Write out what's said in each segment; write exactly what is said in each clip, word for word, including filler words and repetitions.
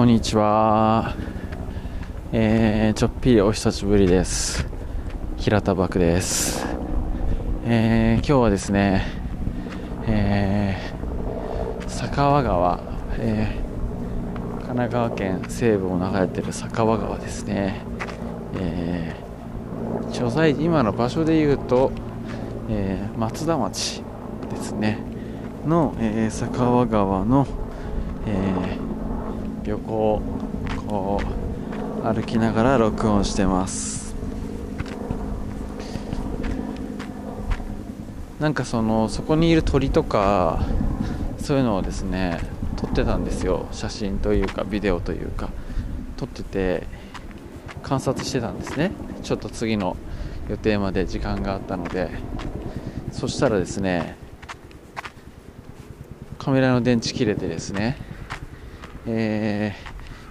こんにちは、えー、ちょっぴりお久しぶりです。平田漠です。えー、今日はですね、えー、佐川川、えー、神奈川県西部を流れている佐川川ですね、えー、所在今の場所でいうと、えー、松田町ですねの、えー、佐川川の、えー横をこう歩きながら録音してます。なんかそのそこにいる鳥とかそういうのをですね撮ってたんですよ。写真というかビデオというか撮ってて観察してたんですね。ちょっと次の予定まで時間があったので、そしたらですねカメラの電池切れてですね、え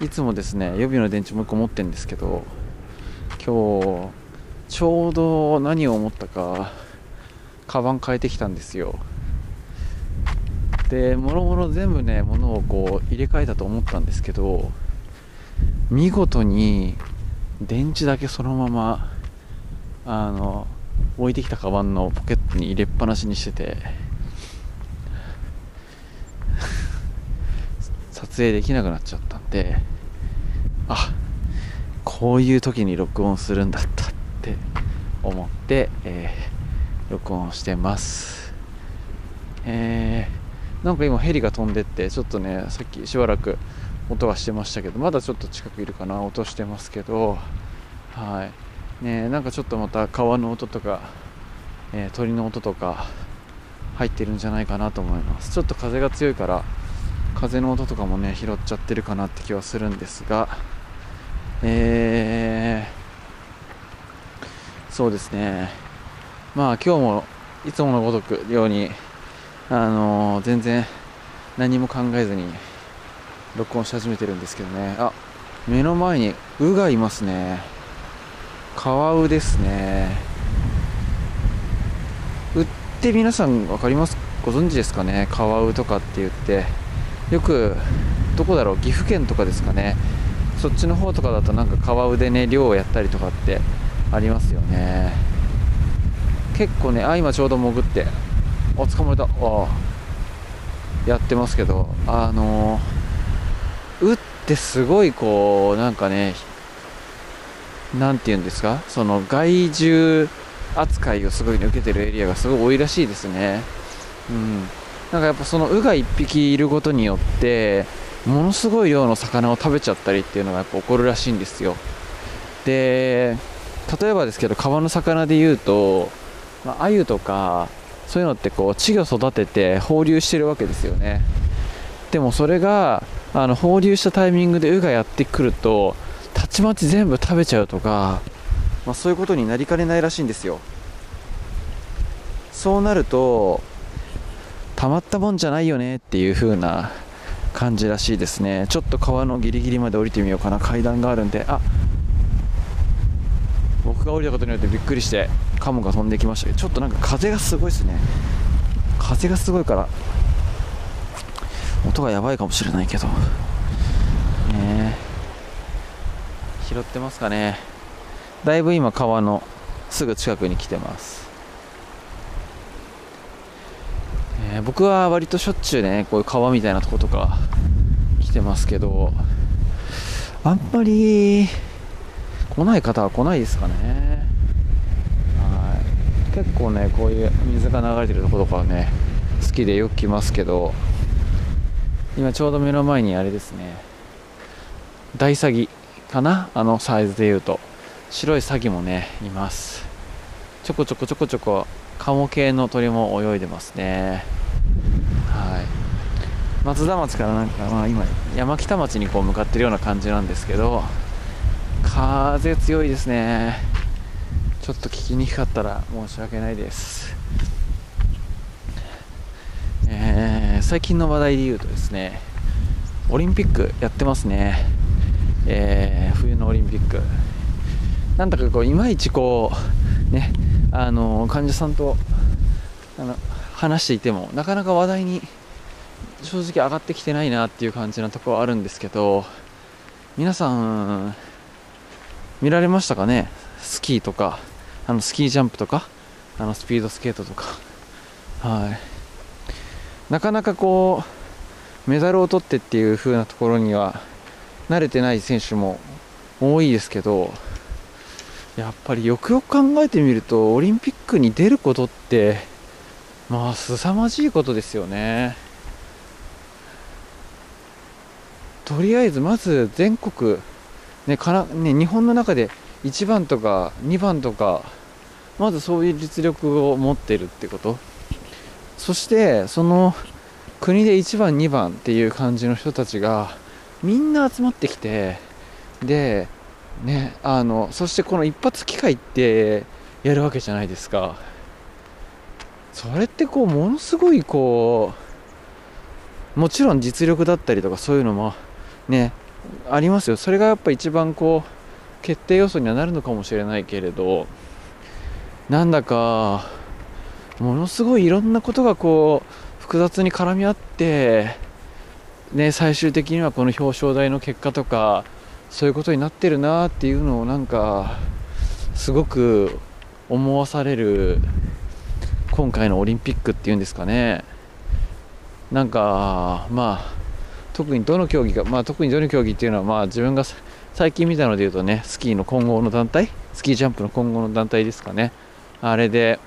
ー、いつもですね予備の電池もいっこ持ってるんですけど、今日ちょうど何を思ったかカバン変えてきたんですよ。でもろもろ全部ね物をこう入れ替えたと思ったんですけど、見事に電池だけそのままあの置いてきたカバンのポケットに入れっぱなしにしてて撮影できなくなっちゃったんで、あ、こういう時に録音するんだったって思って、えー、録音してます。えー、なんか今ヘリが飛んでってちょっとねさっきしばらく音はしてましたけど、まだちょっと近くいるかな、音してますけど、はい、ね、なんかちょっとまた川の音とか、えー、鳥の音とか入ってるんじゃないかなと思います。ちょっと風が強いから風の音とかもね拾っちゃってるかなって気はするんですが、えー、そうですね、まあ今日もいつものごとくように、あのー、全然何も考えずに録音し始めてるんですけどね。あ、目の前にウがいますね。カワウですね。ウって皆さん分かります？ご存知ですかね。カワウとかって言ってよくどこだろう、岐阜県とかですかね、そっちの方とかだとなんかカワウでね漁をやったりとかってありますよね。結構ね、あ、今ちょうど潜ってお捕まれた、あ、やってますけど、あのー、ウってすごいこうなんかね、なんていうんですか、その害獣扱いをすごい受けてるエリアがすごい多いらしいですね。うん、なんかやっぱそのウがいっぴきいることによってものすごい量の魚を食べちゃったりっていうのがやっぱ起こるらしいんですよ。で、例えばですけど川の魚でいうと、まあ、アユとかそういうのってこう稚魚育てて放流してるわけですよね。でもそれがあの放流したタイミングでウがやってくるとたちまち全部食べちゃうとか、まあ、そういうことになりかねないらしいんですよ。そうなるとたまったもんじゃないよねっていう風な感じらしいですね。ちょっと川のギリギリまで降りてみようかな。階段があるんで、あ、僕が降りたことによってびっくりしてカモが飛んできましたけど、ちょっとなんか風がすごいですね。風がすごいから音がやばいかもしれないけどね。拾ってますかね。だいぶ今川のすぐ近くに来てます。僕は割としょっちゅうねこういう川みたいなとことか来てますけど、あんまり来ない方は来ないですかね。はい、結構ねこういう水が流れてるとことかはね好きでよく来ますけど、今ちょうど目の前にあれですね、大サギかな、あのサイズでいうと白いサギもねいます。ちょこちょこちょこちょこカモ系の鳥も泳いでますね。はい、松田町からなんか、まあ、今山北町にこう向かってるような感じなんですけど、風強いですね。ちょっと聞きにくかったら申し訳ないです。えー、最近の話題で言うとですね、オリンピックやってますね。えー、冬のオリンピックなんだかこういまいちこうね、あの患者さんとあの話していてもなかなか話題に正直上がってきてないなっていう感じのところはあるんですけど、皆さん見られましたかね。スキーとかあのスキージャンプとかあのスピードスケートとか、はい、なかなかこうメダルを取ってっていう風なところには慣れてない選手も多いですけど、やっぱりよくよく考えてみるとオリンピックに出ることってまあ凄まじいことですよね。とりあえずまず全国、ねからね、日本の中でいちばんとかにばんとか、まずそういう実力を持っているってこと、そしてその国でいちばんにばんっていう感じの人たちがみんな集まってきて、でね、あのそしてこの一発機会ってやるわけじゃないですか。それってこうものすごいこうもちろん実力だったりとかそういうのもねありますよ。それがやっぱ一番こう決定要素にはなるのかもしれないけれど、なんだかものすごいいろんなことがこう複雑に絡み合って、ね、最終的にはこの表彰台の結果とかそういうことになってるなっていうのをなんかすごく思わされる今回のオリンピックっていうんですかね。なんかまあ特にどの競技が、まあ、特にどの競技っていうのはまあ自分が最近見たので言うとね、スキーの混合の団体、スキージャンプの混合の団体ですかね、あれで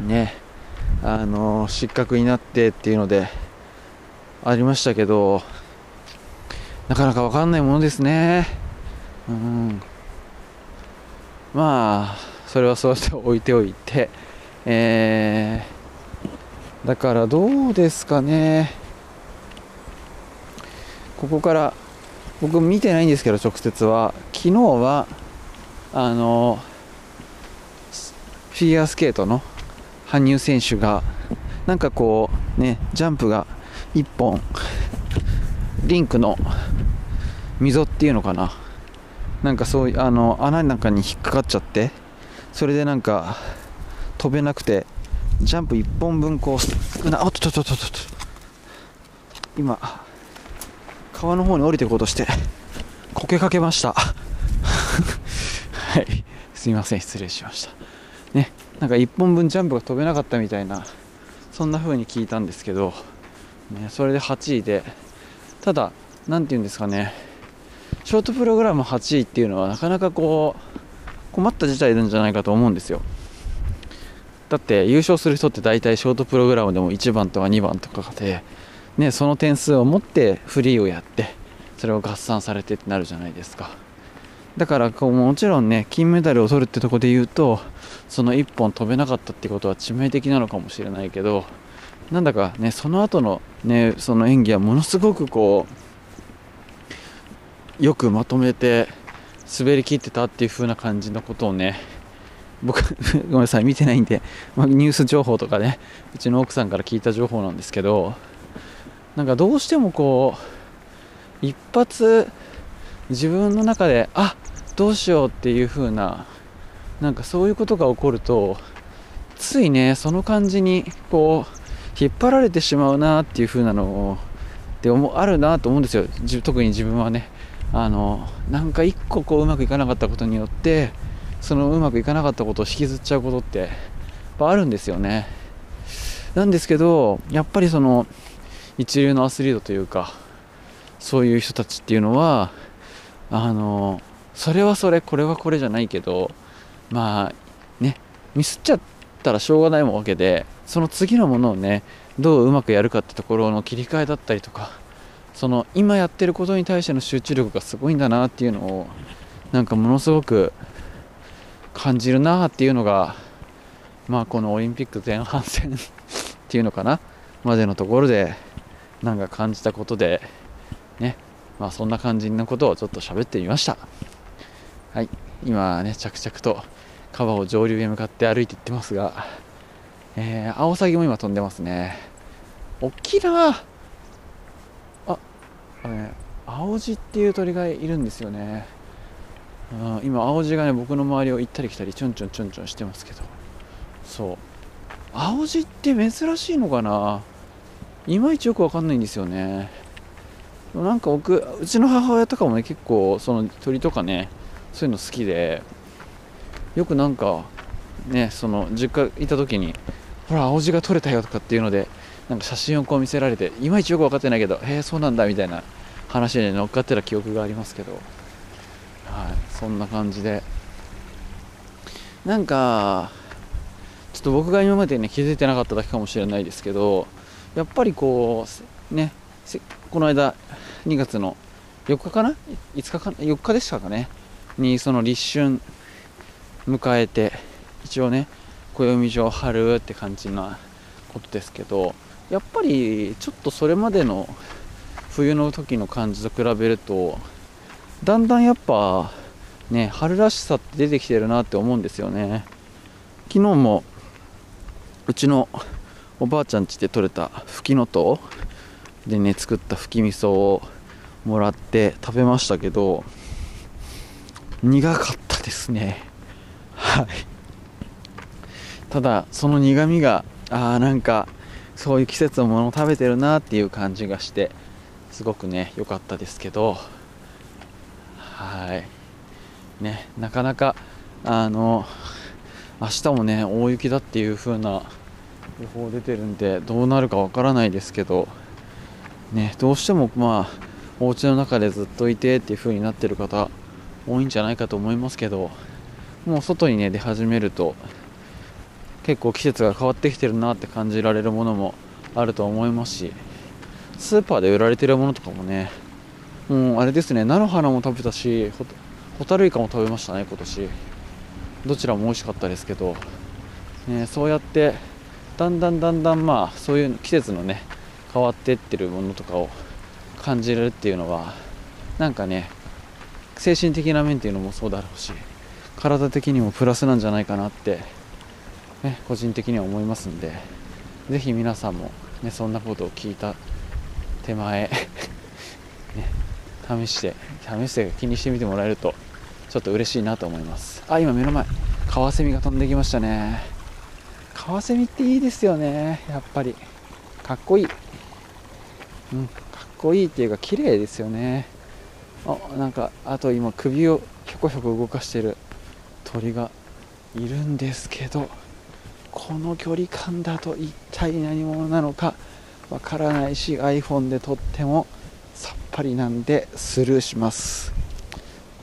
ねあの失格になってっていうのでありましたけど、なかなか分かんないものですね。うん、まあそれはそうして置いておいて、えー、だからどうですかね。ここから僕見てないんですけど直接は、昨日はあのフィギュアスケートの羽生選手がなんかこうねジャンプがいっぽんリンクの溝っていうのかな、なんかそういうあの穴の中に引っかかっちゃって、それでなんか飛べなくてジャンプいっぽんぶんこうな、あっとっとっとっと今川の方に降りていこうとしてこけかけましたはいすいません失礼しましたね。なんかいっぽんぶんジャンプが飛べなかったみたいなそんな風に聞いたんですけど、ね、それではちいで、ただなんていうんですかね、ショートプログラムはちいっていうのはなかなかこう困った事態なんじゃないかと思うんですよ。だって優勝する人って大体ショートプログラムでもいちばんとかにばんとかでね、その点数を持ってフリーをやってそれを合算されてってなるじゃないですか。だからこうもちろんね金メダルを取るってとこで言うとそのいっぽん飛べなかったってことは致命的なのかもしれないけど、なんだかねその後のねその演技はものすごくこうよくまとめて滑り切ってたっていう風な感じのことをね、僕ごめんなさい見てないんで、まあ、ニュース情報とかねうちの奥さんから聞いた情報なんですけど、なんかどうしてもこう一発自分の中であどうしようっていう風ななんかそういうことが起こるとついねその感じにこう引っ張られてしまうなっていう風なのって思あるなと思うんですよ。特に自分はねあのなんか一個こううまくいかなかったことによってそのうまくいかなかったことを引きずっちゃうことってやっぱあるんですよね。なんですけどやっぱりその一流のアスリートというかそういう人たちっていうのはあのそれはそれこれはこれじゃないけど、まあねミスっちゃったらしょうがないわけで、その次のものをねどううまくやるかってところの切り替えだったりとか、その今やってることに対しての集中力がすごいんだなっていうのをなんかものすごく感じるなっていうのが、まあこのオリンピック前半戦っていうのかなまでのところでなんか感じたことでね、まあそんな感じのことをちょっと喋ってみました。はい、今ね着々と川を上流へ向かって歩いていってますが、えー、アオサギも今飛んでますね。おっきいな。あ、えー、アオジっていう鳥がいるんですよね。あ、今アオジがね僕の周りを行ったり来たりちょんちょんちょんちょんしてますけど、そうアオジって珍しいのかな。いまいちよくわかんないんですよね。なんか僕、うちの母親とかもね、結構その鳥とかね、そういうの好きで、よくなんかね、その実家いた時にほら青地が取れたよとかっていうので、なんか写真をこう見せられて、いまいちよく分かってないけど、へえそうなんだみたいな話に乗っかってた記憶がありますけど、はい、そんな感じで、なんかちょっと僕が今までね気づいてなかっただけかもしれないですけど、やっぱりこうね、この間にがつのよっかかな、いつかかな、よっかでしたかねに、その立春迎えて、一応ね暦上春って感じなことですけど、やっぱりちょっとそれまでの冬の時の感じと比べると、だんだんやっぱね春らしさって出てきてるなって思うんですよね。昨日もうちのおばあちゃん家で採れたフキノトウでね作ったフキ味噌をもらって食べましたけど、苦かったですね。はい。ただその苦みが、あーなんかそういう季節のものを食べてるなっていう感じがして、すごくね良かったですけど、はいね、なかなかあの明日もね大雪だっていう風な予報出てるんで、どうなるかわからないですけどね、どうしてもまあお家の中でずっといてっていう風になってる方多いんじゃないかと思いますけど、もう外にね出始めると結構季節が変わってきてるなって感じられるものもあると思いますし、スーパーで売られてるものとかもね、もうあれですね、菜の花も食べたし、ホ、ホタルイカも食べましたね今年。どちらも美味しかったですけど、ね、そうやってだんだんだんだんまあそういう季節のね変わってってるものとかを感じれるっていうのは、なんかね精神的な面っていうのもそうだろうし、体的にもプラスなんじゃないかなってね、個人的には思いますんで、ぜひ皆さんも、ね、そんなことを聞いた手前、ね、試して試して気にしてみてもらえるとちょっと嬉しいなと思います。あ、今目の前カワセミが飛んできましたね。カワセミっていいですよね、やっぱりかっこいい、うん、かっこいいっていうか綺麗ですよね。あ、なんかあと今首をひょこひょこ動かしてる鳥がいるんですけど、この距離感だと一体何者なのかわからないし、 iPhone で撮ってもさっぱりなんでスルーします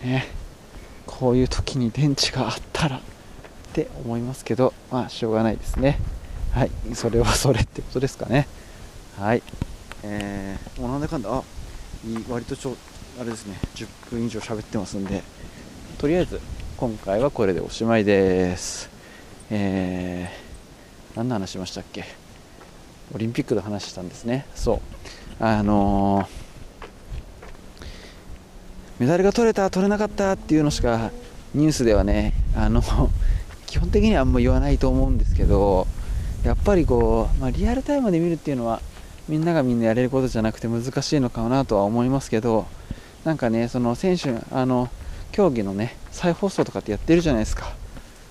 ね。こういう時に電池があったらって思いますけど、まあしょうがないですね。はい、それはそれってことですかね。はい、えー、もうなんだかんだ、あ、割とちょあれですね、じゅっぷん以上喋ってますんで、とりあえず今回はこれでおしまいです。えー、何の話しましたっけ？オリンピックの話したんですね。そう、あのー、メダルが取れた取れなかったっていうのしかニュースではね、あの基本的にはあんま言わないと思うんですけど、やっぱりこう、まあ、リアルタイムで見るっていうのはみんながみんなやれることじゃなくて難しいのかなとは思いますけど、なんかねその選手、あの競技のね再放送とかってやってるじゃないですか。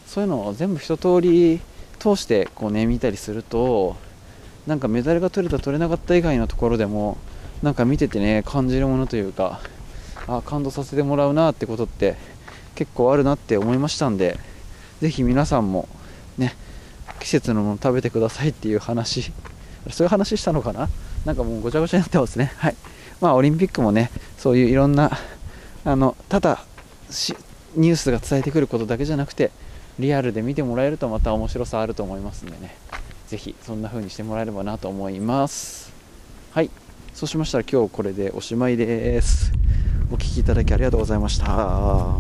そういうのを全部一通り通してこうね見たりすると、なんかメダルが取れた取れなかった以外のところでもなんか見ててね感じるものというか、あ、感動させてもらうなってことって結構あるなって思いましたんで、ぜひ皆さんもね季節のもの食べてくださいっていう話、そういう話したのかな、なんかもうごちゃごちゃになってますね。はい、まあオリンピックもねそういういろんなあのただしニュースが伝えてくることだけじゃなくて、リアルで見てもらえるとまた面白さあると思いますんでね、ぜひそんな風にしてもらえればなと思います。はい、そうしましたら今日これでおしまいです。お聞きいただきありがとうございました。